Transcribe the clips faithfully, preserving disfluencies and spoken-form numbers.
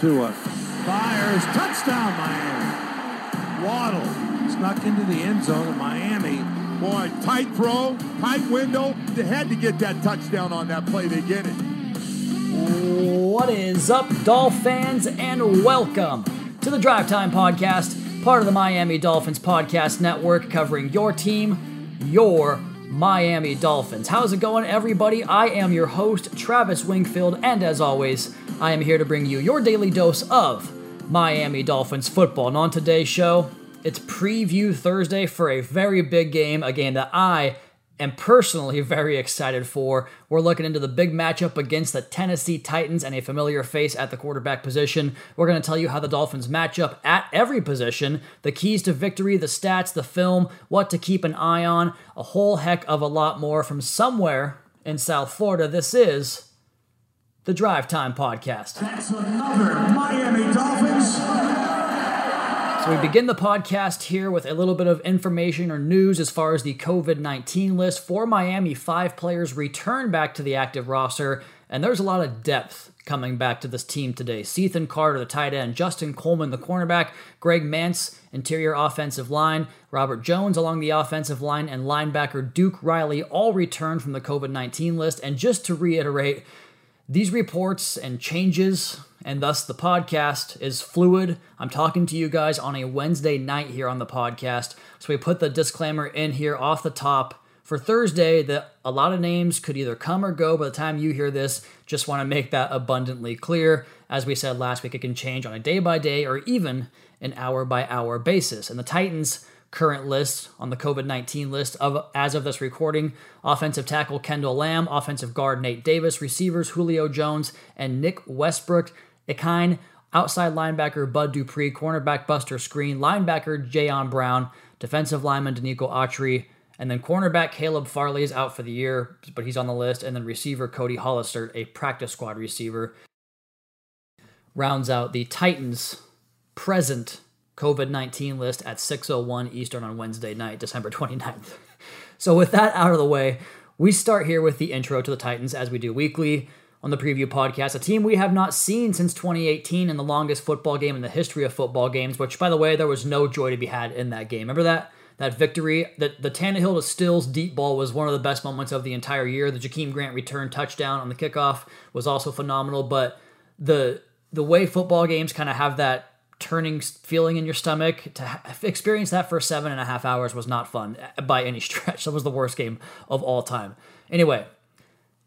Tua fires, touchdown Miami. Waddle snuck into the end zone of Miami. Boy, tight throw, tight window. They had to get that touchdown on that play. They get it. What is up, Dolph fans, and welcome to the Drive Time Podcast, part of the Miami Dolphins Podcast Network, covering your team, your Miami Dolphins. How's it going, everybody? I am your host, Travis Wingfield, and as always, I am here to bring you your daily dose of Miami Dolphins football. And on today's show, it's Preview Thursday for a very big game, a game that I am personally very excited for. We're looking into the big matchup against the Tennessee Titans and a familiar face at the quarterback position. We're going to tell you how the Dolphins match up at every position, the keys to victory, the stats, the film, what to keep an eye on, a whole heck of a lot more from somewhere in South Florida. This is the Drive Time Podcast. That's another Miami Dolphins. So we begin the podcast here with a little bit of information or news as far as the covid nineteen list. For Miami, five players return back to the active roster, and there's a lot of depth coming back to this team today. Sethan Carter, the tight end, Justin Coleman, the cornerback, Greg Mance, interior offensive line, Robert Jones along the offensive line, and linebacker Duke Riley all return from the covid nineteen list. And just to reiterate, these reports and changes, and thus the podcast, is fluid. I'm talking to you guys on a Wednesday night here on the podcast, so we put the disclaimer in here off the top for Thursday that a lot of names could either come or go by the time you hear this. Just want to make that abundantly clear. As we said last week, it can change on a day-by-day or even an hour-by-hour basis. And the Titans' current list on the covid nineteen list of as of this recording: offensive tackle Kendall Lamb, offensive guard Nate Davis, receivers Julio Jones and Nick Westbrook-Ikhine, outside linebacker Bud Dupree, cornerback Buster Screen, linebacker Jayon Brown, defensive lineman Danico Autry, and then cornerback Caleb Farley is out for the year, but he's on the list, and then receiver Cody Hollister, a practice squad receiver, rounds out the Titans' present covid nineteen list at six oh one Eastern on Wednesday night, December twenty-ninth. So with that out of the way, we start here with the intro to the Titans, as we do weekly on the Preview Podcast, a team we have not seen since twenty eighteen in the longest football game in the history of football games, which, by the way, there was no joy to be had in that game. Remember that? That victory, that the Tannehill to Stills deep ball was one of the best moments of the entire year. The Jakeem Grant return touchdown on the kickoff was also phenomenal, but the the way football games kind of have that turning feeling in your stomach, to ha- experience that for seven and a half hours was not fun by any stretch. That was the worst game of all time. Anyway,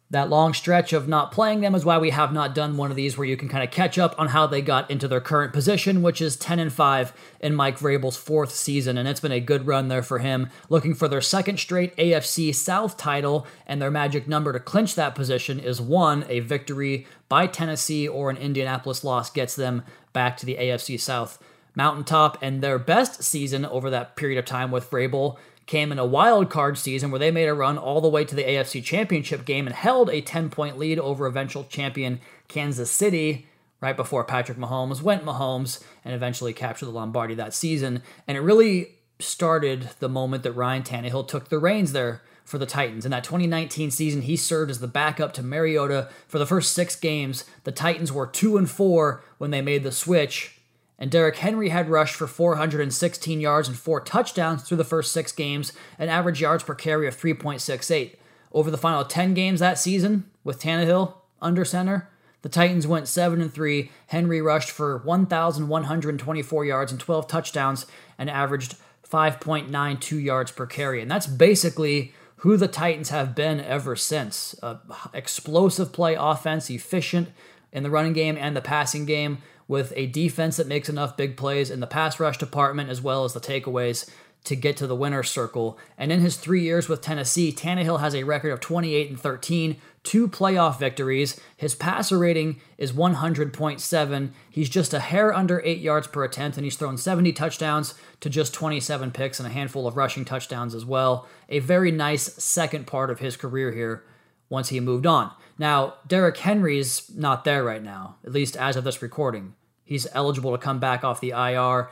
that long stretch of not playing them is why we have not done one of these where you can kind of catch up on how they got into their current position, which is ten and five in Mike Vrabel's fourth season, and it's been a good run there for him, looking for their second straight A F C South title, and their magic number to clinch that position is one, a victory by Tennessee or an Indianapolis loss gets them back to the A F C South mountaintop. And their best season over that period of time with Vrabel came in a wild card season where they made a run all the way to the A F C Championship game and held a ten-point lead over eventual champion Kansas City right before Patrick Mahomes went Mahomes and eventually captured the Lombardi that season. And it really started the moment that Ryan Tannehill took the reins there for the Titans. In that twenty nineteen season, he served as the backup to Mariota for the first six games. The Titans were two and four when they made the switch, and Derrick Henry had rushed for four hundred sixteen yards and four touchdowns through the first six games, an average yards per carry of three point six eight. Over the final ten games that season, with Tannehill under center, the Titans went seven and three. Henry rushed for one thousand one hundred twenty-four yards and twelve touchdowns and averaged five point nine two yards per carry. And that's basically who the Titans have been ever since. Uh, explosive play offense, efficient in the running game and the passing game, with a defense that makes enough big plays in the pass rush department as well as the takeaways to get to the winner's circle. And in his three years with Tennessee, Tannehill has a record of twenty-eight and thirteen, two playoff victories. His passer rating is one hundred point seven. He's just a hair under eight yards per attempt, and he's thrown seventy touchdowns to just twenty-seven picks and a handful of rushing touchdowns as well. A very nice second part of his career here once he moved on. Now, Derrick Henry's not there right now, at least as of this recording. He's eligible to come back off the I R,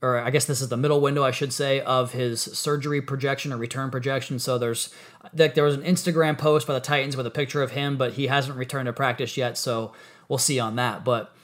or I guess this is the middle window, I should say, of his surgery projection or return projection. So there's like there was an Instagram post by the Titans with a picture of him, but he hasn't returned to practice yet, so we'll see on that. But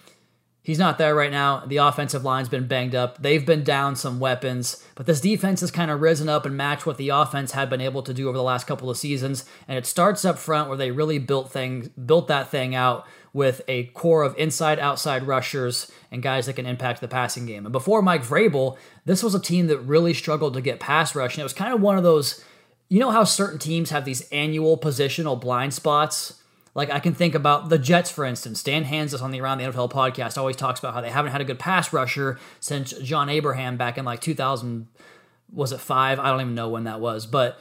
He's not there right now. The offensive line's been banged up. They've been down some weapons, but this defense has kind of risen up and matched what the offense had been able to do over the last couple of seasons. And it starts up front where they really built things, built that thing out with a core of inside-outside rushers and guys that can impact the passing game. And before Mike Vrabel, this was a team that really struggled to get pass rush. And it was kind of one of those, you know how certain teams have these annual positional blind spots? Like, I can think about the Jets, for instance. Dan Hansis on the Around the N F L podcast always talks about how they haven't had a good pass rusher since John Abraham back in like two thousand, was it five? I don't even know when that was. But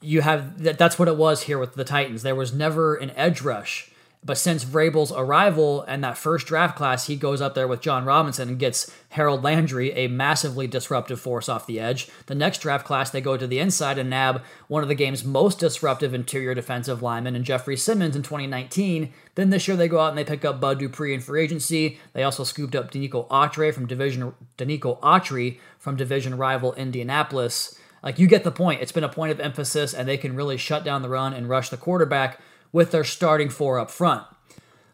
you have that, that's what it was here with the Titans. There was never an edge rush. But since Vrabel's arrival and that first draft class, he goes up there with John Robinson and gets Harold Landry, a massively disruptive force off the edge. The next draft class, they go to the inside and nab one of the game's most disruptive interior defensive linemen in Jeffrey Simmons in twenty nineteen. Then this year, they go out and they pick up Bud Dupree in free agency. They also scooped up Danico Autry from division Danico Autry from division rival Indianapolis. Like, you get the point. It's been a point of emphasis, and they can really shut down the run and rush the quarterback with their starting four up front.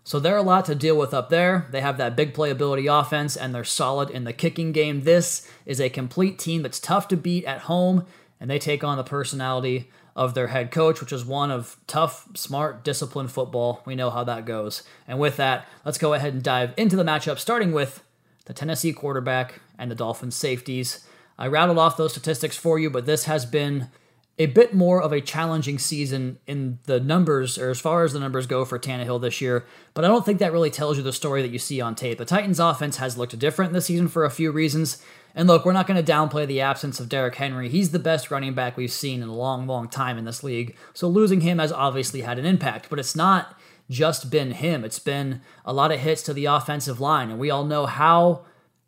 So they're a lot to deal with up there. They have that big playability offense, and they're solid in the kicking game. This is a complete team that's tough to beat at home, and they take on the personality of their head coach, which is one of tough, smart, disciplined football. We know how that goes. And with that, let's go ahead and dive into the matchup, starting with the Tennessee quarterback and the Dolphins safeties. I rattled off those statistics for you, but this has been a bit more of a challenging season in the numbers, or as far as the numbers go, for Tannehill this year, but I don't think that really tells you the story that you see on tape. The Titans' offense has looked different this season for a few reasons, and look, we're not going to downplay the absence of Derrick Henry. He's the best running back we've seen in a long, long time in this league, so losing him has obviously had an impact, but it's not just been him. It's been a lot of hits to the offensive line, and we all know how,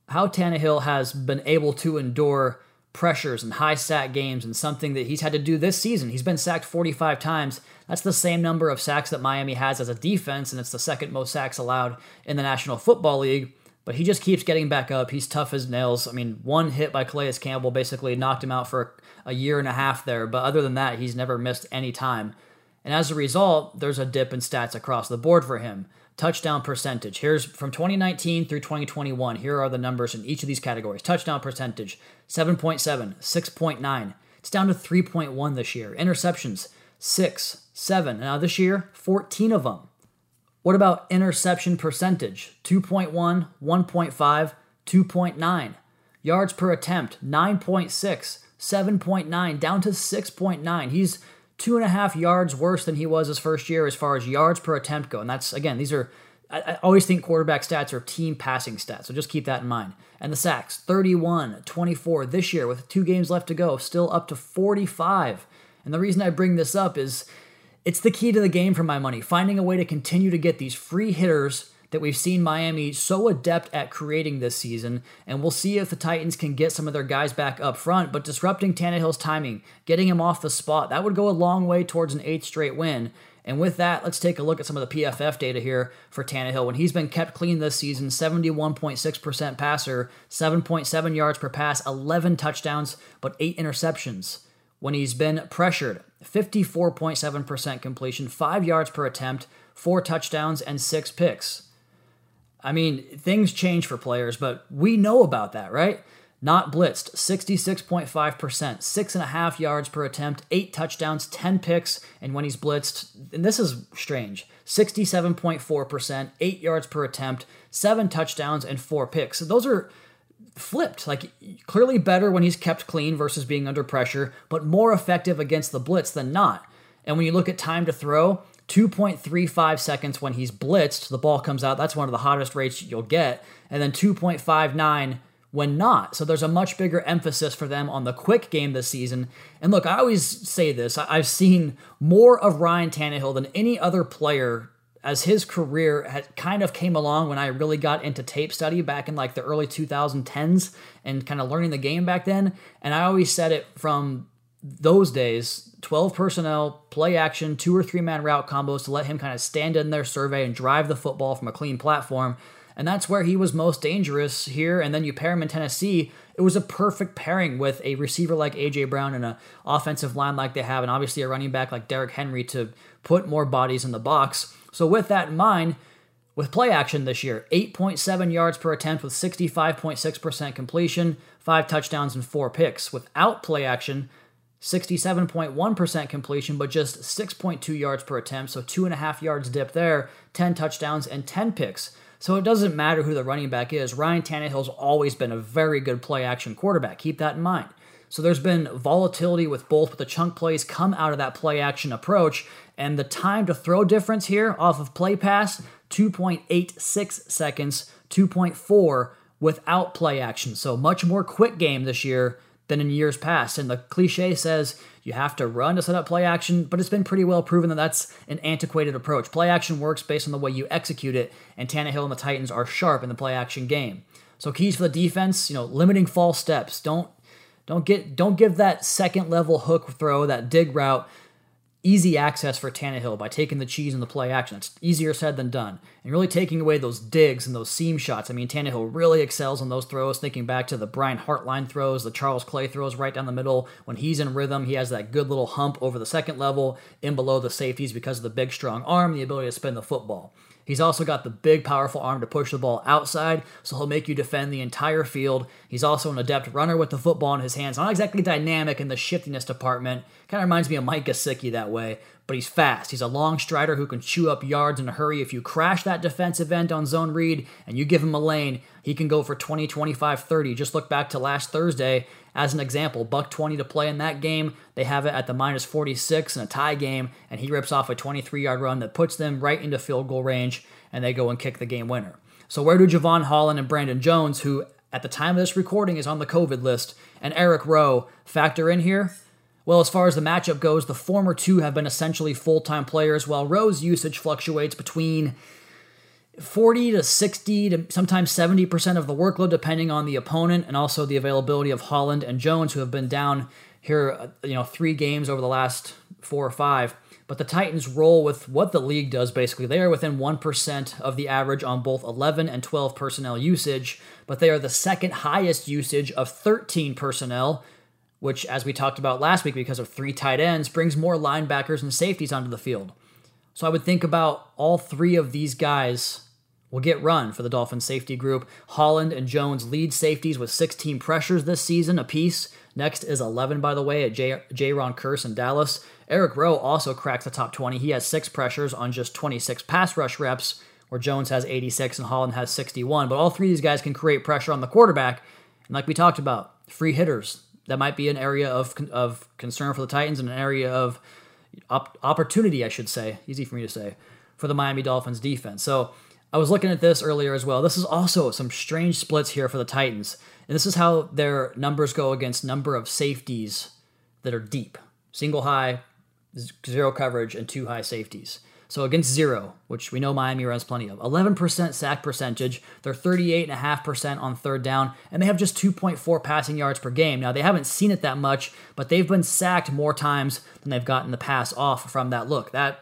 how Tannehill has been able to endure pressures and high sack games, and something that he's had to do this season. He's been sacked forty-five times. That's the same number of sacks that Miami has as a defense, and it's the second most sacks allowed in the National Football League, but he just keeps getting back up. He's tough as nails. I mean, one hit by Calais Campbell basically knocked him out for a year and a half there, but other than that, he's never missed any time. And as a result, there's a dip in stats across the board for him. Touchdown percentage. Here's from twenty nineteen through twenty twenty-one. Here are the numbers in each of these categories. Touchdown percentage, seven point seven, six point nine. It's down to three point one this year. Interceptions, six, seven. Now this year, fourteen of them. What about interception percentage? two point one, one point five, two point nine. Yards per attempt, nine point six, seven point nine, down to six point nine. He's two and a half yards worse than he was his first year as far as yards per attempt go. And that's, again, these are, I, I always think quarterback stats are team passing stats, so just keep that in mind. And the sacks, thirty-one, twenty-four this year with two games left to go, still up to forty-five. And the reason I bring this up is it's the key to the game for my money, finding a way to continue to get these free hitters that we've seen Miami so adept at creating this season, and we'll see if the Titans can get some of their guys back up front, but disrupting Tannehill's timing, getting him off the spot, that would go a long way towards an eighth straight win. And with that, let's take a look at some of the P F F data here for Tannehill. When he's been kept clean this season, seventy-one point six percent passer, seven point seven yards per pass, eleven touchdowns, but eight interceptions. When he's been pressured, fifty-four point seven percent completion, five yards per attempt, four touchdowns, and six picks. I mean, things change for players, but we know about that, right? Not blitzed, sixty-six point five percent, six and a half yards per attempt, eight touchdowns, ten picks, and when he's blitzed, and this is strange, sixty-seven point four percent, eight yards per attempt, seven touchdowns, and four picks. So those are flipped, like clearly better when he's kept clean versus being under pressure, but more effective against the blitz than not. And when you look at time to throw, two point three five seconds when he's blitzed, the ball comes out. That's one of the hottest rates you'll get. And then two point five nine when not. So there's a much bigger emphasis for them on the quick game this season. And look, I always say this. I've seen more of Ryan Tannehill than any other player as his career had kind of came along when I really got into tape study back in like the early two thousand tens and kind of learning the game back then. And I always said it from those days, twelve personnel, play action, two or three man route combos to let him kind of stand in their survey and drive the football from a clean platform. And that's where he was most dangerous here. And then you pair him in Tennessee. It was a perfect pairing with a receiver like A J Brown and an offensive line like they have, and obviously a running back like Derrick Henry to put more bodies in the box. So with that in mind, With play action this year, eight point seven yards per attempt with sixty-five point six percent completion, five touchdowns and four picks. Without play action, sixty-seven point one percent completion, but just six point two yards per attempt, so two and a half yards dip there, ten touchdowns and ten picks. So it doesn't matter who the running back is. Ryan Tannehill's always been a very good play-action quarterback. Keep that in mind. So there's been volatility with both, but the chunk plays come out of that play-action approach, and the time to throw difference here off of play-pass, two point eight six seconds, two point four without play-action. So much more quick game this year than in years past. And the cliche says you have to run to set up play action, but it's been pretty well proven that that's an antiquated approach. Play action works based on the way you execute it, and Tannehill and the Titans are sharp in the play action game. So keys for the defense, you know, limiting false steps. Don't don't get don't give that second level hook throw, that dig route, easy access for Tannehill by taking the cheese in the play action. It's easier said than done. And really taking away those digs and those seam shots. I mean, Tannehill really excels on those throws, thinking back to the Brian Hartline throws, the Charles Clay throws right down the middle. When he's in rhythm, he has that good little hump over the second level in below the safeties because of the big, strong arm, the ability to spin the football. He's also got the big, powerful arm to push the ball outside, so he'll make you defend the entire field. He's also an adept runner with the football in his hands. Not exactly dynamic in the shiftiness department. Kind of reminds me of Mike Gesicki that way, but he's fast. He's a long strider who can chew up yards in a hurry. If you crash that defensive end on zone read and you give him a lane, he can go for twenty, twenty-five, thirty. Just look back to last Thursday as an example. Buck twenty to play in that game. They have it at the minus forty-six in a tie game, and he rips off a twenty-three-yard run that puts them right into field goal range, and they go and kick the game winner. So where do Jevon Holland and Brandon Jones, who at the time of this recording is on the COVID list, and Eric Rowe factor in here? Well, as far as the matchup goes, the former two have been essentially full-time players, while Rowe's usage fluctuates between forty to sixty to sometimes seventy percent of the workload, depending on the opponent, and also the availability of Holland and Jones, who have been down here, you know, three games over the last four or five. But the Titans roll with what the league does, basically. They are within one percent of the average on both eleven and twelve personnel usage, but they are the second highest usage of thirteen personnel, which, as we talked about last week, because of three tight ends, brings more linebackers and safeties onto the field. So I would think about all three of these guys will get run for the Dolphins safety group. Holland and Jones lead safeties with sixteen pressures this season apiece. Next is eleven, by the way, at J. Jaron Curse in Dallas. Eric Rowe also cracks the top twenty. He has six pressures on just twenty-six pass rush reps, where Jones has eighty-six and Holland has sixty-one. But all three of these guys can create pressure on the quarterback. And like we talked about, free hitters. That might be an area of of concern for the Titans and an area of op- opportunity, I should say. Easy for me to say, for the Miami Dolphins defense. So I was looking at this earlier as well. This is also some strange splits here for the Titans. And this is how their numbers go against number of safeties that are deep. Single high, zero coverage, and two high safeties. So against zero, which we know Miami runs plenty of, eleven percent sack percentage, they're thirty-eight point five percent on third down, and they have just two point four passing yards per game. Now, they haven't seen it that much, but they've been sacked more times than they've gotten the pass off from that look. That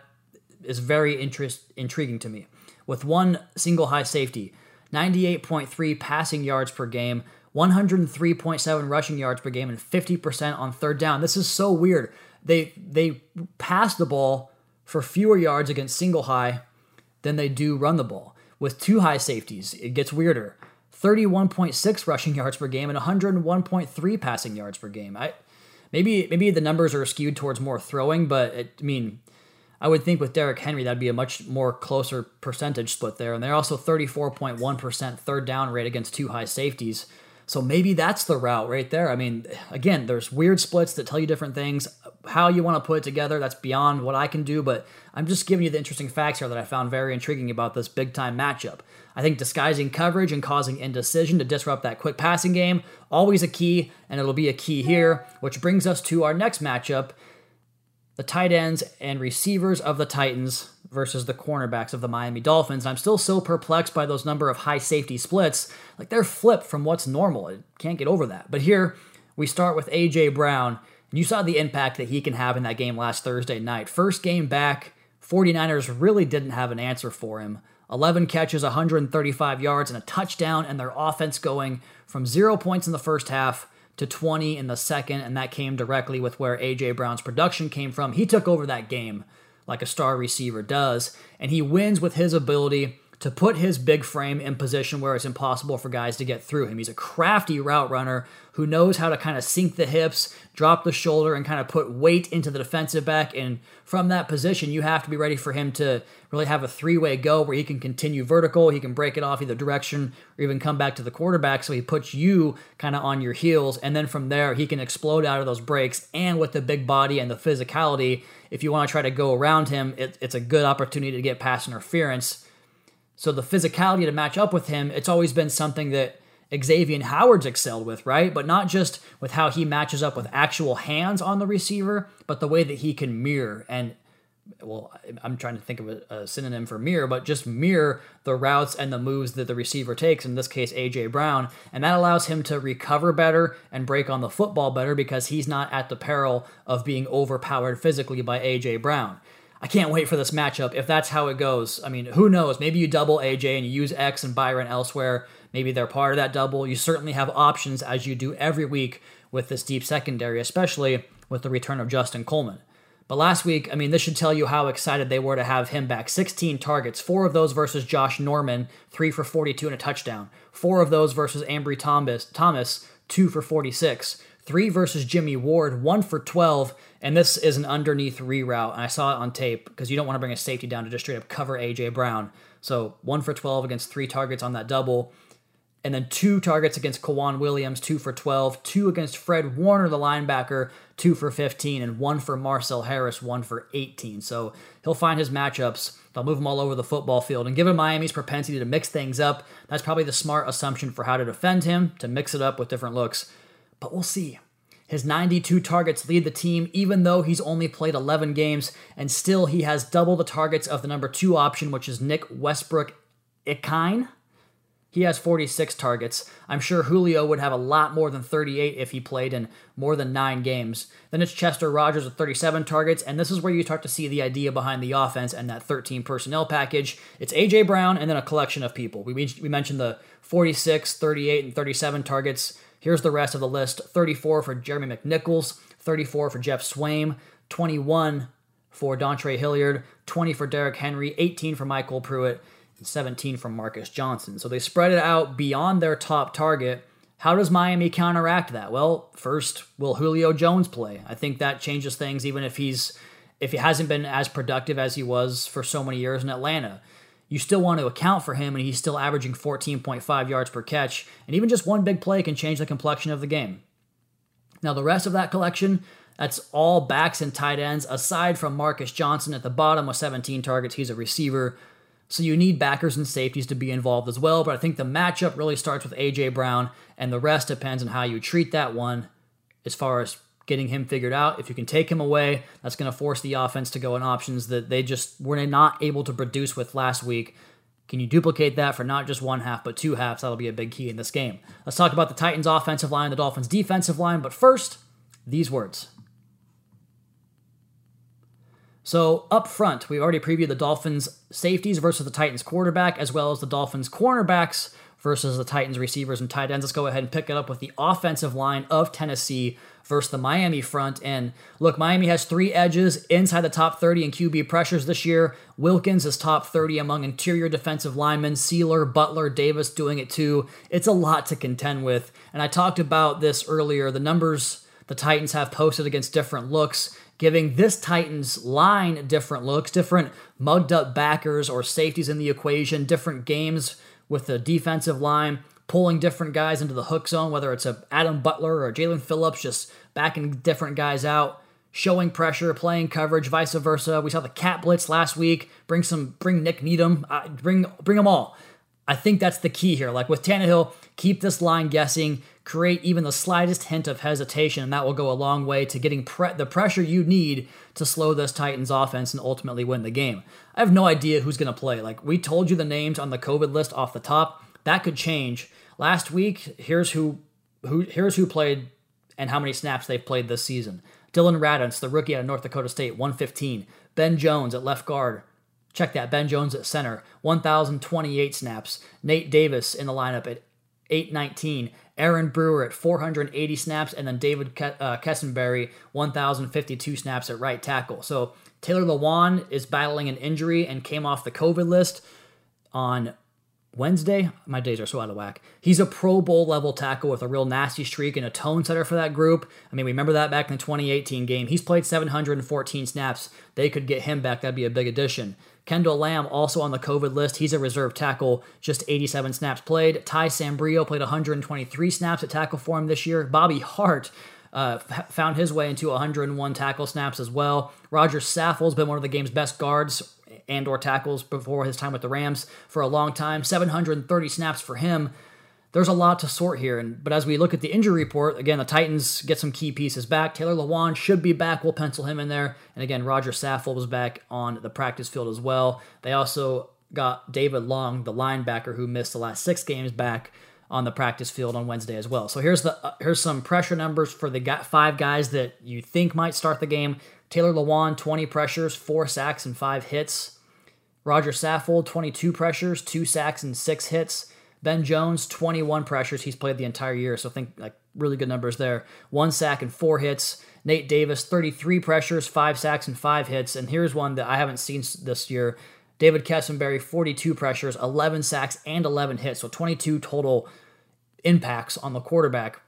is very interest, intriguing to me. With one single high safety, ninety-eight point three passing yards per game, one hundred three point seven rushing yards per game, and fifty percent on third down. This is so weird. They, they pass the ball for fewer yards against single high than they do run the ball. With two high safeties, it gets weirder. thirty-one point six rushing yards per game and one hundred one point three passing yards per game. I maybe maybe the numbers are skewed towards more throwing, but it, I mean, I would think with Derrick Henry, that'd be a much more closer percentage split there. And they're also thirty-four point one percent third down rate against two high safeties. So maybe that's the route right there. I mean, again, there's weird splits that tell you different things. How you want to put it together, that's beyond what I can do, but I'm just giving you the interesting facts here that I found very intriguing about this big-time matchup. I think disguising coverage and causing indecision to disrupt that quick passing game, always a key, and it'll be a key here, which brings us to our next matchup, the tight ends and receivers of the Titans versus the cornerbacks of the Miami Dolphins. I'm still so perplexed by those number of high safety splits. Like, they're flipped from what's normal. I can't get over that. But here, we start with A J Brown. And you saw the impact that he can have in that game last Thursday night. First game back, 49ers really didn't have an answer for him. eleven catches, one hundred thirty-five yards, and a touchdown, and their offense going from zero points in the first half to twenty in the second, and that came directly with where A J. Brown's production came from. He took over that game like a star receiver does, and he wins with his ability to put his big frame in position where it's impossible for guys to get through him. He's a crafty route runner who knows how to kind of sink the hips, drop the shoulder, and kind of put weight into the defensive back. And from that position, you have to be ready for him to really have a three-way go where he can continue vertical, he can break it off either direction, or even come back to the quarterback so he puts you kind of on your heels. And then from there, he can explode out of those breaks. And with the big body and the physicality, if you want to try to go around him, it, it's a good opportunity to get pass interference. So the physicality to match up with him, it's always been something that Xavier Howard's excelled with, right? But not just with how he matches up with actual hands on the receiver, but the way that he can mirror and, well, I'm trying to think of a, a synonym for mirror, but just mirror the routes and the moves that the receiver takes, in this case, A J Brown. And that allows him to recover better and break on the football better because he's not at the peril of being overpowered physically by A J Brown. I can't wait for this matchup if that's how it goes. I mean, who knows? Maybe you double A J and you use X and Byron elsewhere. Maybe they're part of that double. You certainly have options, as you do every week with this deep secondary, especially with the return of Justin Coleman. But last week, I mean, this should tell you how excited they were to have him back. sixteen targets, four of those versus Josh Norman, three for forty-two and a touchdown. Four of those versus Ambry Thomas, Thomas, two for forty-six. Three versus Jimmy Ward, one for twelve, and this is an underneath reroute, and I saw it on tape because you don't want to bring a safety down to just straight up cover A J Brown. So one for twelve against three targets on that double, and then two targets against Kawan Williams, two for twelve, two against Fred Warner, the linebacker, two for fifteen, and one for Marcel Harris, one for eighteen. So he'll find his matchups. They'll move him all over the football field. And given Miami's propensity to mix things up, that's probably the smart assumption for how to defend him, to mix it up with different looks. But we'll see. His ninety-two targets lead the team, even though he's only played eleven games, and still he has double the targets of the number two option, which is Nick Westbrook-Ikhine. He has forty-six targets. I'm sure Julio would have a lot more than thirty-eight if he played in more than nine games. Then it's Chester Rogers with thirty-seven targets, and this is where you start to see the idea behind the offense and that thirteen personnel package. It's A J Brown and then a collection of people. We we mentioned the forty-six, thirty-eight, and thirty-seven targets. Here's the rest of the list. thirty-four for Jeremy McNichols, thirty-four for Jeff Swaim, twenty-one for Dontrell Hilliard, twenty for Derrick Henry, eighteen for Michael Pruitt, and seventeen for Marcus Johnson. So they spread it out beyond their top target. How does Miami counteract that? Well, first, will Julio Jones play? I think that changes things, even if he's if he hasn't been as productive as he was for so many years in Atlanta. You still want to account for him, and he's still averaging fourteen point five yards per catch, and even just one big play can change the complexion of the game. Now, the rest of that collection, that's all backs and tight ends, aside from Marcus Johnson at the bottom with seventeen targets. He's a receiver, so you need backers and safeties to be involved as well, but I think the matchup really starts with A J. Brown, and the rest depends on how you treat that one as far as getting him figured out. If you can take him away, that's going to force the offense to go in options that they just were not able to produce with last week. Can you duplicate that for not just one half, but two halves? That'll be a big key in this game. Let's talk about the Titans' offensive line, the Dolphins' defensive line, but first, these words. So up front, we already previewed the Dolphins' safeties versus the Titans' quarterback, as well as the Dolphins' cornerbacks versus the Titans' receivers and tight ends. Let's go ahead and pick it up with the offensive line of Tennessee versus the Miami front. And look, Miami has three edges inside the top thirty in Q B pressures this year. Wilkins is top thirty among interior defensive linemen. Sealer, Butler, Davis doing it too. It's a lot to contend with. And I talked about this earlier. The numbers the Titans have posted against different looks, giving this Titans line different looks, different mugged up backers or safeties in the equation, different games with the defensive line, pulling different guys into the hook zone, whether it's a Adam Butler or Jalen Phillips, just backing different guys out, showing pressure, playing coverage, vice versa. We saw the cat blitz last week. Bring some, bring Nick Needham, uh, bring bring them all. I think that's the key here. Like with Tannehill, keep this line guessing, create even the slightest hint of hesitation, and that will go a long way to getting pre- the pressure you need to slow this Titans offense and ultimately win the game. I have no idea who's going to play. Like we told you the names on the COVID list off the top. That could change. Last week, here's who, who here's who played and how many snaps they've played this season. Dylan Radunz, the rookie out of North Dakota State, one fifteen. Ben Jones at left guard. Check that. Ben Jones at center, one thousand twenty-eight snaps. Nate Davis in the lineup at eight nineteen. Aaron Brewer at four hundred eighty snaps. And then David Quessenberry, one thousand fifty-two snaps at right tackle. So Taylor Lewan is battling an injury and came off the COVID list. on Wednesday. My days are so out of whack. He's a Pro Bowl level tackle with a real nasty streak and a tone setter for that group. I mean, remember that back in the twenty eighteen game. He's played seven hundred fourteen snaps. They could get him back. That'd be a big addition. Kendall Lamb, also on the COVID list. He's a reserve tackle, just eighty-seven snaps played. Ty Sambrio played one hundred twenty-three snaps at tackle for him this year. Bobby Hart uh, f- found his way into one hundred one tackle snaps as well. Roger Saffold's been one of the game's best guards and or tackles before his time with the Rams for a long time. seven hundred thirty snaps for him. There's a lot to sort here. And but as we look at the injury report, again, the Titans get some key pieces back. Taylor Lewan should be back. We'll pencil him in there. And again, Roger Saffold was back on the practice field as well. They also got David Long, the linebacker who missed the last six games, back on the practice field on Wednesday as well. So here's the uh, here's some pressure numbers for the five guys that you think might start the game. Taylor Lewan, twenty pressures, four sacks, and five hits. Roger Saffold, twenty-two pressures, two sacks, and six hits. Ben Jones, twenty-one pressures. He's played the entire year, so think like really good numbers there. One sack and four hits. Nate Davis, thirty-three pressures, five sacks, and five hits. And here's one that I haven't seen this year. David Quessenberry, forty-two pressures, eleven sacks, and eleven hits. So twenty-two total impacts on the quarterback.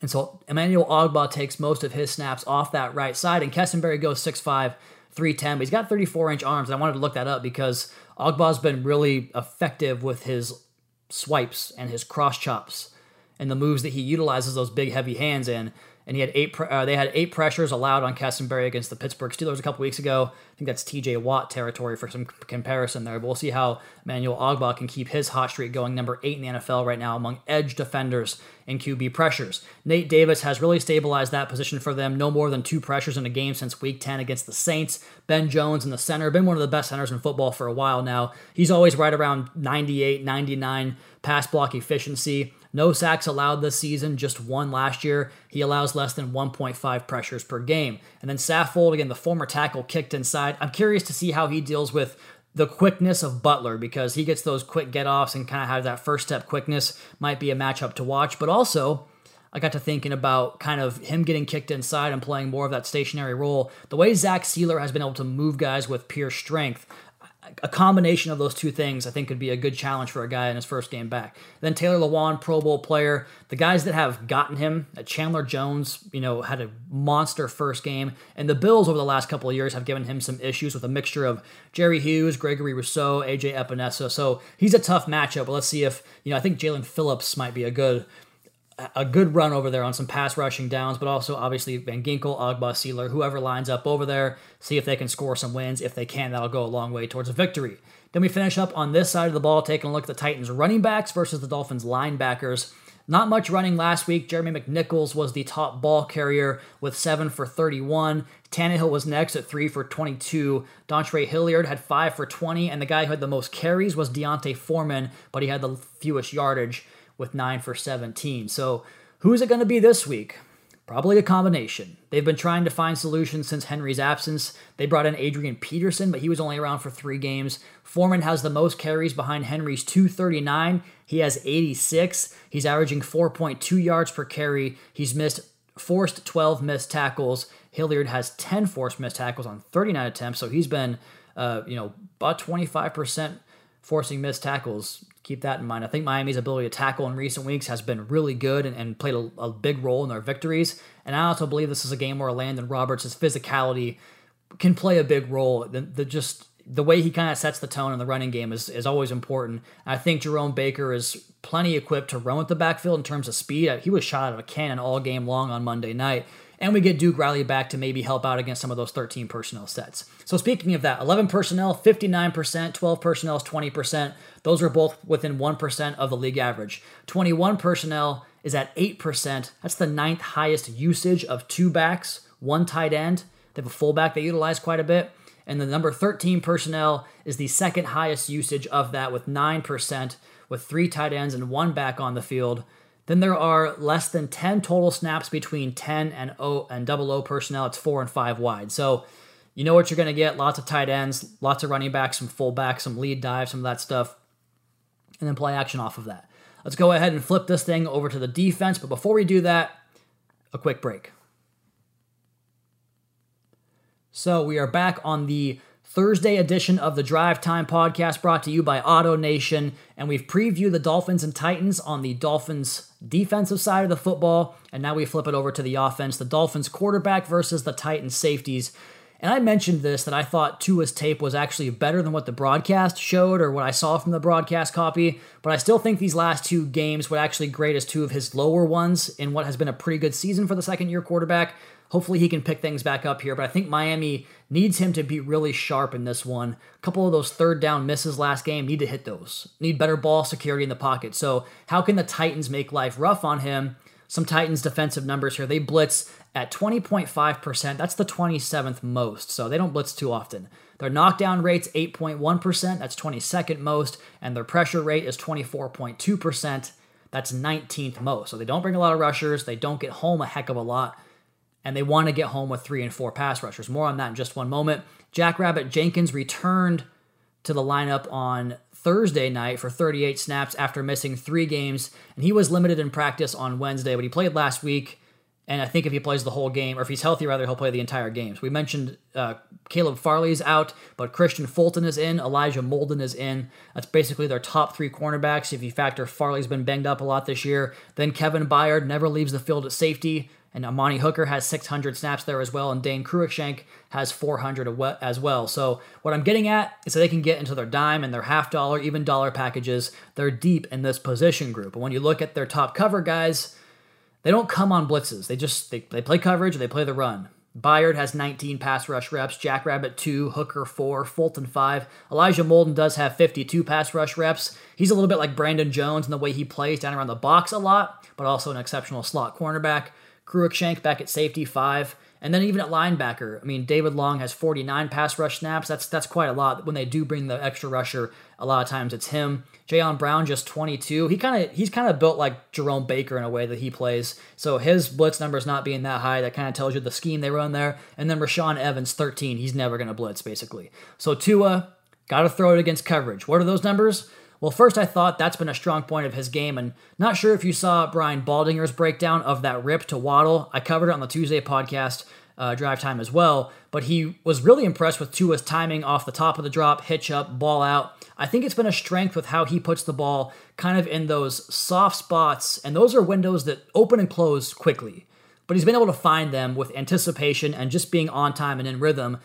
And so Emmanuel Ogbah takes most of his snaps off that right side. And Quessenberry goes six five, three ten. But he's got thirty-four inch arms. And I wanted to look that up because Ogbah's been really effective with his swipes and his cross chops and the moves that he utilizes those big heavy hands in. And he had eight uh, they had eight pressures allowed on Quessenberry against the Pittsburgh Steelers a couple weeks ago. I think that's T J Watt territory for some comparison there, but we'll see how Emmanuel Ogbah can keep his hot streak going, number eight in the N F L right now among edge defenders and Q B pressures. Nate Davis has really stabilized that position for them, no more than two pressures in a game since week ten against the Saints. Ben Jones in the center, been one of the best centers in football for a while now. He's always right around ninety-eight, ninety-nine pass block efficiency. No sacks allowed this season, just one last year. He allows less than one point five pressures per game. And then Saffold, again, the former tackle, kicked inside. I'm curious to see how he deals with the quickness of Butler because he gets those quick get-offs and kind of has that first-step quickness. Might be a matchup to watch. But also, I got to thinking about kind of him getting kicked inside and playing more of that stationary role. The way Zach Sealer has been able to move guys with pure strength, a combination of those two things, I think, could be a good challenge for a guy in his first game back. Then Taylor Lewan, Pro Bowl player. The guys that have gotten him, Chandler Jones, you know, had a monster first game. And the Bills over the last couple of years have given him some issues with a mixture of Jerry Hughes, Gregory Rousseau, A J Epinesa. So he's a tough matchup. But let's see if, you know, I think Jalen Phillips might be a good a good run over there on some pass rushing downs, but also obviously Van Ginkel, Ogbah, Sealer, whoever lines up over there, see if they can score some wins. If they can, that'll go a long way towards a victory. Then we finish up on this side of the ball, taking a look at the Titans running backs versus the Dolphins linebackers. Not much running last week. Jeremy McNichols was the top ball carrier with seven for thirty-one. Tannehill was next at three for twenty-two. Dontrell Hilliard had five for twenty, and the guy who had the most carries was Deontay Foreman, but he had the fewest yardage with nine for seventeen. So who is it going to be this week? Probably a combination. They've been trying to find solutions since Henry's absence. They brought in Adrian Peterson, but he was only around for three games. Foreman has the most carries behind Henry's two thirty-nine. He has eighty-six. He's averaging four point two yards per carry. He's missed forced twelve missed tackles. Hilliard has ten forced missed tackles on thirty-nine attempts. So he's been, uh, you know, about twenty-five percent forcing missed tackles. Keep that in mind. I think Miami's ability to tackle in recent weeks has been really good and, and played a, a big role in their victories. And I also believe this is a game where Landon Roberts' physicality can play a big role. The, the just the way he kind of sets the tone in the running game is, is always important. I think Jerome Baker is plenty equipped to run with the backfield in terms of speed. He was shot out of a cannon all game long on Monday night. And we get Duke Riley back to maybe help out against some of those thirteen personnel sets. So speaking of that, eleven personnel, fifty-nine percent, twelve personnel is twenty percent. Those are both within one percent of the league average. twenty-one personnel is at eight percent. That's the ninth highest usage of two backs, one tight end. They have a fullback they utilize quite a bit. And the number thirteen personnel is the second highest usage of that with nine percent, with three tight ends and one back on the field. Then there are less than ten total snaps between ten and O and double O personnel. It's four and five wide. So you know what you're going to get. Lots of tight ends, lots of running backs, some fullbacks, some lead dives, some of that stuff. And then play action off of that. Let's go ahead and flip this thing over to the defense. But before we do that, a quick break. So we are back on the Thursday edition of the Drive Time Podcast brought to you by Auto Nation, and we've previewed the Dolphins and Titans on the Dolphins defensive side of the football, and now we flip it over to the offense, the Dolphins quarterback versus the Titans safeties. And I mentioned this, that I thought Tua's tape was actually better than what the broadcast showed or what I saw from the broadcast copy, but I still think these last two games would actually grade as two of his lower ones in what has been a pretty good season for the second-year quarterback. Hopefully he can pick things back up here, but I think Miami needs him to be really sharp in this one. A couple of those third down misses last game, need to hit those. Need better ball security in the pocket. So how can the Titans make life rough on him? Some Titans defensive numbers here. They blitz at twenty point five percent. That's the twenty-seventh most, so they don't blitz too often. Their knockdown rate's eight point one percent. That's twenty-second most. And their pressure rate is twenty-four point two percent. That's nineteenth most. So they don't bring a lot of rushers. They don't get home a heck of a lot. And they want to get home with three and four pass rushers. More on that in just one moment. Jackrabbit Jenkins returned to the lineup on Thursday night for thirty-eight snaps after missing three games, and he was limited in practice on Wednesday, but he played last week, and I think if he plays the whole game, or if he's healthy rather, he'll play the entire game. So we mentioned uh, Caleb Farley's out, but Christian Fulton is in, Elijah Molden is in. That's basically their top three cornerbacks. If you factor Farley's been banged up a lot this year, then Kevin Byard never leaves the field at safety, and Amani Hooker has six hundred snaps there as well, and Dane Kruikshank has four hundred as well. So what I'm getting at is that they can get into their dime and their half dollar, even dollar packages. They're deep in this position group. And when you look at their top cover guys, they don't come on blitzes. They just they, they play coverage, or they play the run. Byard has nineteen pass rush reps, Jackrabbit two, Hooker four, Fulton five. Elijah Molden does have fifty-two pass rush reps. He's a little bit like Brandon Jones in the way he plays down around the box a lot, but also an exceptional slot cornerback. Kruikshank back at safety, five. And then even at linebacker, I mean, David Long has forty-nine pass rush snaps. That's that's quite a lot. When they do bring the extra rusher, a lot of times it's him. Jayon Brown, just twenty-two. He kind of He's kind of built like Jerome Baker in a way that he plays. So his blitz numbers not being that high, that kind of tells you the scheme they run there. And then Rashaan Evans, thirteen. He's never going to blitz, basically. So Tua, got to throw it against coverage. What are those numbers? Well, first I thought that's been a strong point of his game, and not sure if you saw Brian Baldinger's breakdown of that rip to Waddle. I covered it on the Tuesday podcast, uh, Drive Time as well, but he was really impressed with Tua's timing off the top of the drop, hitch up, ball out. I think it's been a strength with how he puts the ball kind of in those soft spots, and those are windows that open and close quickly. But he's been able to find them with anticipation and just being on time and in rhythm.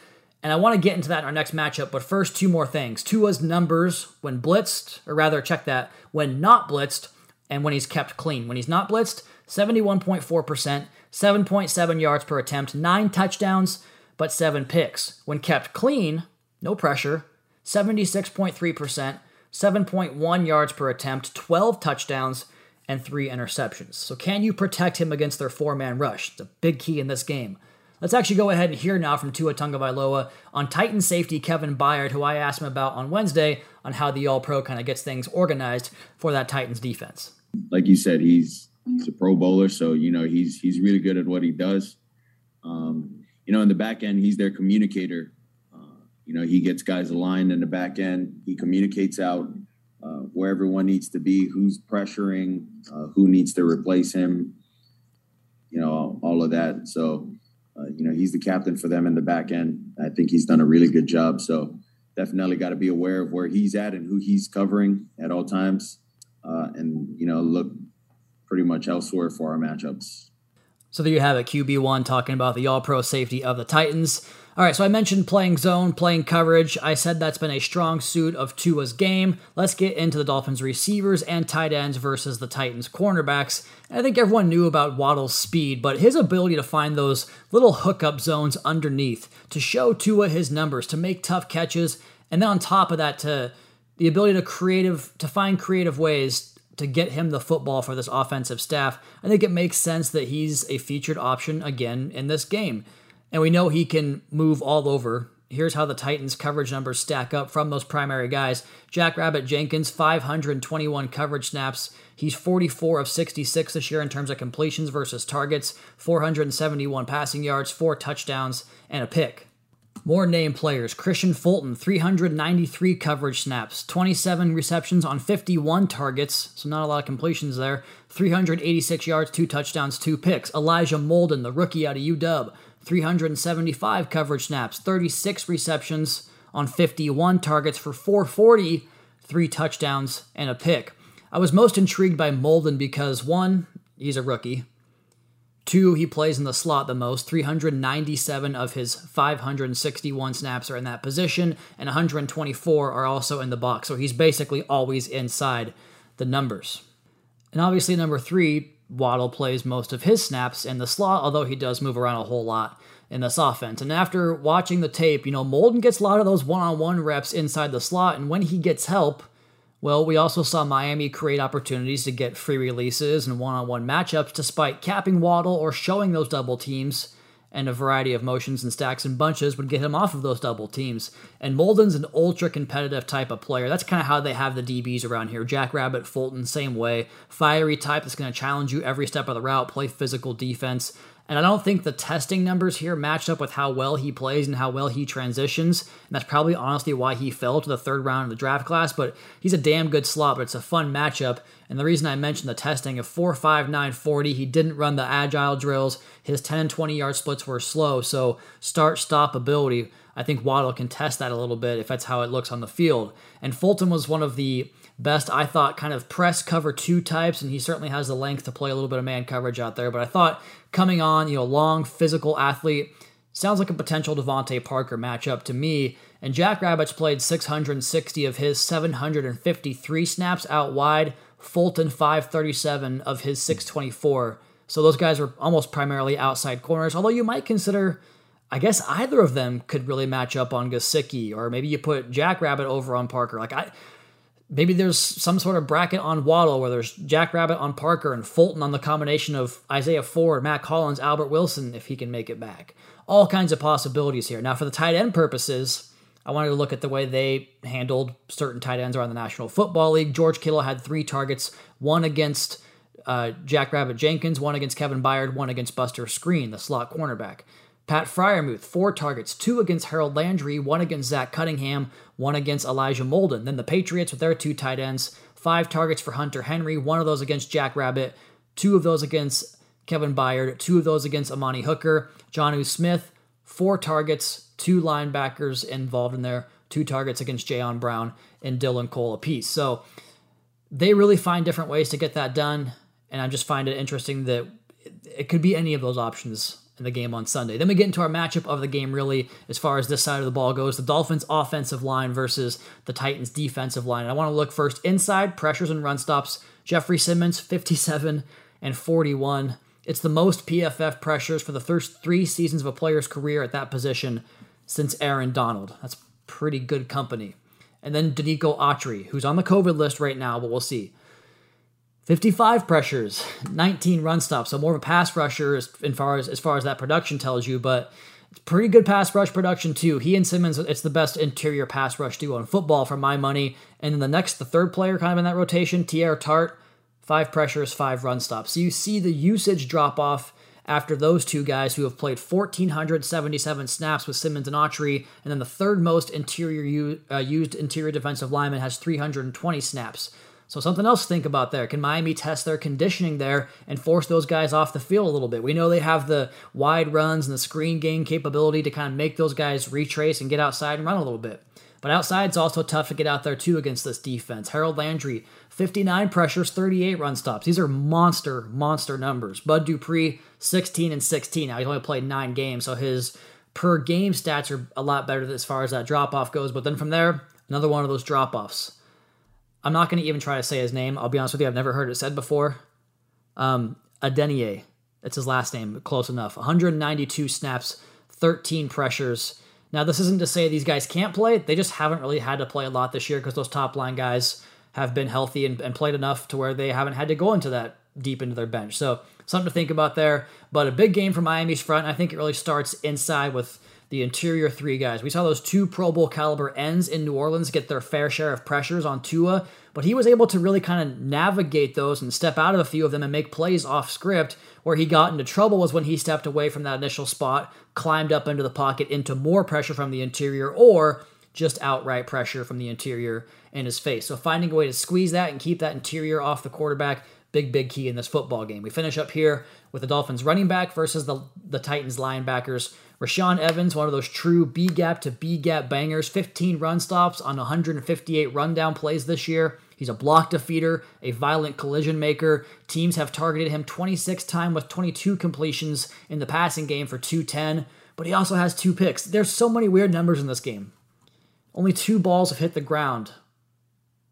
And I want to get into that in our next matchup, but first, two more things. Tua's numbers when blitzed, or rather, check that, when not blitzed, and when he's kept clean. When he's not blitzed, seventy-one point four percent, seven point seven yards per attempt, nine touchdowns, but seven picks. When kept clean, no pressure, seventy-six point three percent, seven point one yards per attempt, twelve touchdowns, and three interceptions. So can you protect him against their four-man rush? It's a big key in this game. Let's actually go ahead and hear now from Tua Tungavailoa on Titan safety Kevin Byard, who I asked him about on Wednesday on how the All-Pro kind of gets things organized for that Titans defense. Like you said, he's, he's a pro bowler, so, you know, he's he's really good at what he does. Um, you know, in the back end, he's their communicator. Uh, you know, he gets guys aligned in the back end. He communicates out uh, where everyone needs to be, who's pressuring, uh, who needs to replace him, you know, all, all of that. So, Uh, you know, he's the captain for them in the back end. I think he's done a really good job. So definitely got to be aware of where he's at and who he's covering at all times. Uh, and, you know, look pretty much elsewhere for our matchups. So there you have it, Q B one talking about the All-Pro safety of the Titans. All right, so I mentioned playing zone, playing coverage. I said that's been a strong suit of Tua's game. Let's get into the Dolphins receivers and tight ends versus the Titans cornerbacks. And I think everyone knew about Waddle's speed, but his ability to find those little hookup zones underneath, to show Tua his numbers, to make tough catches, and then on top of that, to the ability to creative to find creative ways to get him the football for this offensive staff. I think it makes sense that he's a featured option again in this game. And we know he can move all over. Here's how the Titans' coverage numbers stack up from those primary guys. Jackrabbit Jenkins, five hundred twenty-one coverage snaps. He's forty-four of sixty-six this year in terms of completions versus targets, four hundred seventy-one passing yards, four touchdowns, and a pick. More named players. Christian Fulton, three hundred ninety-three coverage snaps, twenty-seven receptions on fifty-one targets, so not a lot of completions there, three hundred eighty-six yards, two touchdowns, two picks. Elijah Molden, the rookie out of U W, three hundred seventy-five coverage snaps, thirty-six receptions on fifty-one targets for four forty, three touchdowns, and a pick. I was most intrigued by Molden because, one, he's a rookie. Two, he plays in the slot the most. three hundred ninety-seven of his five hundred sixty-one snaps are in that position, and one hundred twenty-four are also in the box, so he's basically always inside the numbers. And obviously, number three, Waddle plays most of his snaps in the slot, although he does move around a whole lot in this offense. And after watching the tape, you know, Molden gets a lot of those one-on-one reps inside the slot, and when he gets help, well, we also saw Miami create opportunities to get free releases and one-on-one matchups despite capping Waddle or showing those double teams, and a variety of motions and stacks and bunches would get him off of those double teams. And Molden's an ultra-competitive type of player. That's kind of how they have the D Bs around here. Jackrabbit, Fulton, same way. Fiery type that's going to challenge you every step of the route, play physical defense. And I don't think the testing numbers here matched up with how well he plays and how well he transitions. And that's probably honestly why he fell to the third round of the draft class. But he's a damn good slot, but it's a fun matchup. And the reason I mentioned the testing of four five, nine forty, he didn't run the agile drills. His ten and twenty-yard splits were slow. So start-stop ability, I think Waddle can test that a little bit if that's how it looks on the field. And Fulton was one of the best, I thought, kind of press cover two types, and he certainly has the length to play a little bit of man coverage out there. But I thought coming on, you know, long physical athlete, sounds like a potential Devontae Parker matchup to me. And Jackrabbits played six hundred sixty of his seven hundred fifty-three snaps out wide, Fulton five thirty-seven of his six twenty-four. So those guys were almost primarily outside corners, although you might consider, I guess either of them could really match up on Gesicki, or maybe you put Jackrabbit over on Parker. Like I... Maybe there's some sort of bracket on Waddle where there's Jackrabbit on Parker and Fulton on the combination of Isaiah Ford, Matt Collins, Albert Wilson, if he can make it back. All kinds of possibilities here. Now, for the tight end purposes, I wanted to look at the way they handled certain tight ends around the National Football League. George Kittle had three targets, one against uh, Jackrabbit Jenkins, one against Kevin Byard, one against Buster Screen, the slot cornerback. Pat Freiermuth, four targets, two against Harold Landry, one against Zach Cunningham, one against Elijah Molden. Then the Patriots with their two tight ends, five targets for Hunter Henry, one of those against Jackrabbit, two of those against Kevin Byard, two of those against Amani Hooker. Jonnu Smith, four targets, two linebackers involved in there, two targets against Jayon Brown and Dylan Cole apiece. So they really find different ways to get that done, and I just find it interesting that it could be any of those options in the game on Sunday. Then we get into our matchup of the game, really, as far as this side of the ball goes. The Dolphins' offensive line versus the Titans' defensive line. And I want to look first inside, pressures and run stops. Jeffrey Simmons, fifty-seven and forty-one. It's the most P F F pressures for the first three seasons of a player's career at that position since Aaron Donald. That's pretty good company. And then Danico Autry, who's on the COVID list right now, but we'll see. fifty-five pressures, nineteen run stops. So more of a pass rusher as far as, as far as that production tells you, but it's pretty good pass rush production too. He and Simmons, it's the best interior pass rush duo in football for my money. And then the next, the third player kind of in that rotation, T R Tart, five pressures, five run stops. So you see the usage drop off after those two guys who have played one thousand four hundred seventy-seven snaps with Simmons and Autry. And then the third most interior u- uh, used interior defensive lineman has three hundred twenty snaps. So something else to think about there. Can Miami test their conditioning there and force those guys off the field a little bit? We know they have the wide runs and the screen game capability to kind of make those guys retrace and get outside and run a little bit. But outside's also tough to get out there too against this defense. Harold Landry, fifty-nine pressures, thirty-eight run stops. These are monster, monster numbers. Bud Dupree, sixteen and sixteen. Now he's only played nine games, so his per game stats are a lot better as far as that drop-off goes. But then from there, another one of those drop-offs. I'm not going to even try to say his name. I'll be honest with you. I've never heard it said before. Um, Adeniyi. That's his last name. But close enough. one hundred ninety-two snaps, thirteen pressures. Now, this isn't to say these guys can't play. They just haven't really had to play a lot this year because those top line guys have been healthy and, and played enough to where they haven't had to go into that deep into their bench. So something to think about there. But a big game for Miami's front. I think it really starts inside with the interior three guys. We saw those two Pro Bowl caliber ends in New Orleans get their fair share of pressures on Tua, but he was able to really kind of navigate those and step out of a few of them and make plays off script. Where he got into trouble was when he stepped away from that initial spot, climbed up into the pocket into more pressure from the interior or just outright pressure from the interior in his face. So finding a way to squeeze that and keep that interior off the quarterback, big, big key in this football game. We finish up here with the Dolphins running back versus the, the Titans linebackers. Rashaan Evans, one of those true B-gap to B-gap bangers, fifteen run stops on one hundred fifty-eight rundown plays this year. He's a block defeater, a violent collision maker. Teams have targeted him twenty-six times with twenty-two completions in the passing game for two hundred ten, but he also has two picks. There's so many weird numbers in this game. Only two balls have hit the ground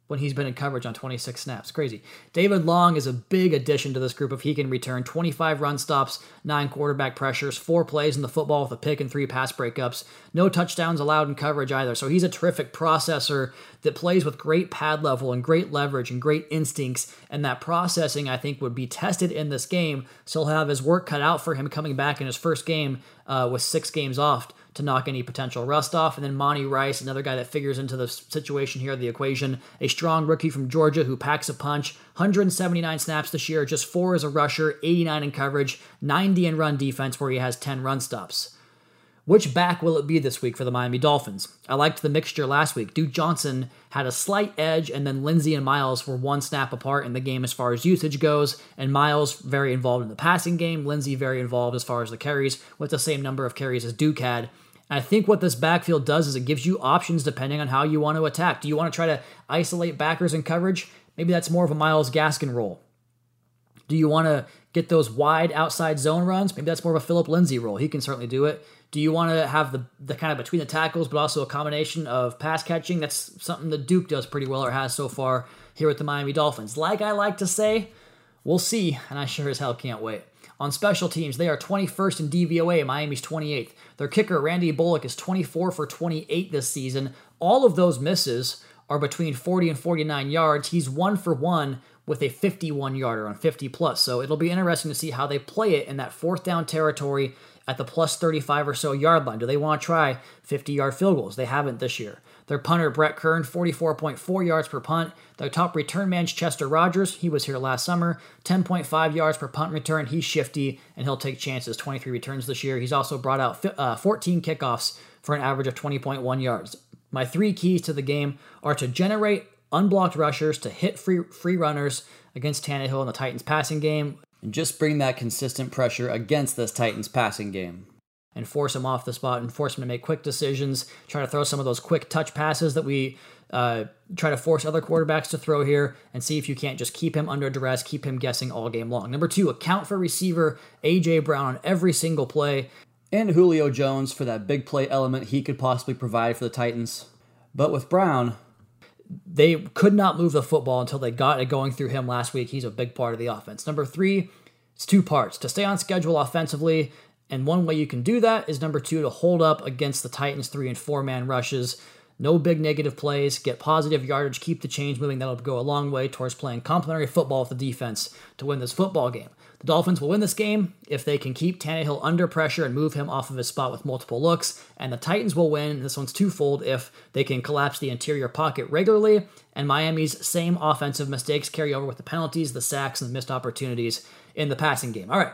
when he's been in coverage on twenty-six snaps. Crazy. David Long is a big addition to this group if he can return. twenty-five run stops, nine quarterback pressures, four plays in the football with a pick and three pass breakups. No touchdowns allowed in coverage either. So he's a terrific processor that plays with great pad level and great leverage and great instincts. And that processing, I think, would be tested in this game. So he'll have his work cut out for him coming back in his first game uh, with six games off to knock any potential rust off. And then Monty Rice, another guy that figures into the situation here, the equation. A strong rookie from Georgia who packs a punch. one hundred seventy-nine snaps this year, just four as a rusher, eighty-nine in coverage, ninety in run defense where he has ten run stops. Which back will it be this week for the Miami Dolphins? I liked the mixture last week. Duke Johnson had a slight edge, and then Lindsey and Miles were one snap apart in the game as far as usage goes, and Miles very involved in the passing game, Lindsey very involved as far as the carries, with the same number of carries as Duke had. And I think what this backfield does is it gives you options depending on how you want to attack. Do you want to try to isolate backers in coverage? Maybe that's more of a Myles Gaskin role. Do you want to get those wide outside zone runs? Maybe that's more of a Phillip Lindsay role. He can certainly do it. Do you want to have the, the kind of between the tackles, but also a combination of pass catching? That's something that Duke does pretty well, or has so far here with the Miami Dolphins. Like I like to say, we'll see, and I sure as hell can't wait. On special teams, they are twenty-first in D V O A, Miami's twenty-eighth. Their kicker, Randy Bullock, is twenty-four for twenty-eight this season. All of those misses are between forty and forty-nine yards. He's one for one with a fifty-one-yarder on fifty-plus. So it'll be interesting to see how they play it in that fourth down territory at the plus thirty-five or so yard line. Do they want to try fifty-yard field goals? They haven't this year. Their punter, Brett Kern, forty-four point four yards per punt. Their top return man's Chester Rogers. He was here last summer. ten point five yards per punt return. He's shifty, and he'll take chances. twenty-three returns this year. He's also brought out uh, fourteen kickoffs for an average of twenty point one yards. My three keys to the game are to generate unblocked rushers, to hit free free runners against Tannehill in the Titans passing game, and just bring that consistent pressure against this Titans passing game, and force him off the spot and force him to make quick decisions, try to throw some of those quick touch passes that we uh, try to force other quarterbacks to throw here, and see if you can't just keep him under duress, keep him guessing all game long. Number two, account for receiver A J Brown on every single play, and Julio Jones for that big play element he could possibly provide for the Titans. But with Brown, they could not move the football until they got it going through him last week. He's a big part of the offense. Number three, it's two parts. To stay on schedule offensively, and one way you can do that is number two, to hold up against the Titans' three and four man rushes. No big negative plays, get positive yardage, keep the chains moving. That'll go a long way towards playing complementary football with the defense to win this football game. The Dolphins will win this game if they can keep Tannehill under pressure and move him off of his spot with multiple looks, and the Titans will win, this one's twofold, if they can collapse the interior pocket regularly, and Miami's same offensive mistakes carry over with the penalties, the sacks, and the missed opportunities in the passing game. All right.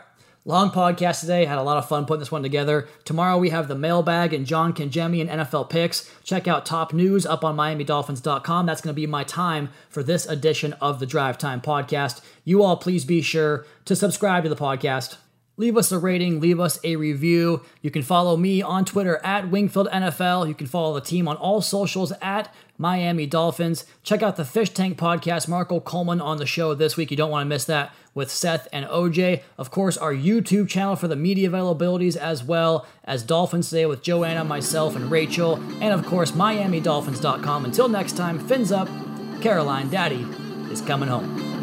Long podcast today. Had a lot of fun putting this one together. Tomorrow we have the mailbag and John Kanjemi and N F L picks. Check out top news up on Miami Dolphins dot com. That's going to be my time for this edition of the Drive Time Podcast. You all please be sure to subscribe to the podcast. Leave us a rating. Leave us a review. You can follow me on Twitter at Wingfield N F L. You can follow the team on all socials at Miami Dolphins. Check out the Fish Tank podcast. Marco Coleman on the show this week. You don't want to miss that with Seth and O J. Of course, our YouTube channel for the media availabilities, as well as Dolphins Today with Joanna, myself, and Rachel. And of course, Miami Dolphins dot com. Until next time, fins up. Caroline Daddy is coming home.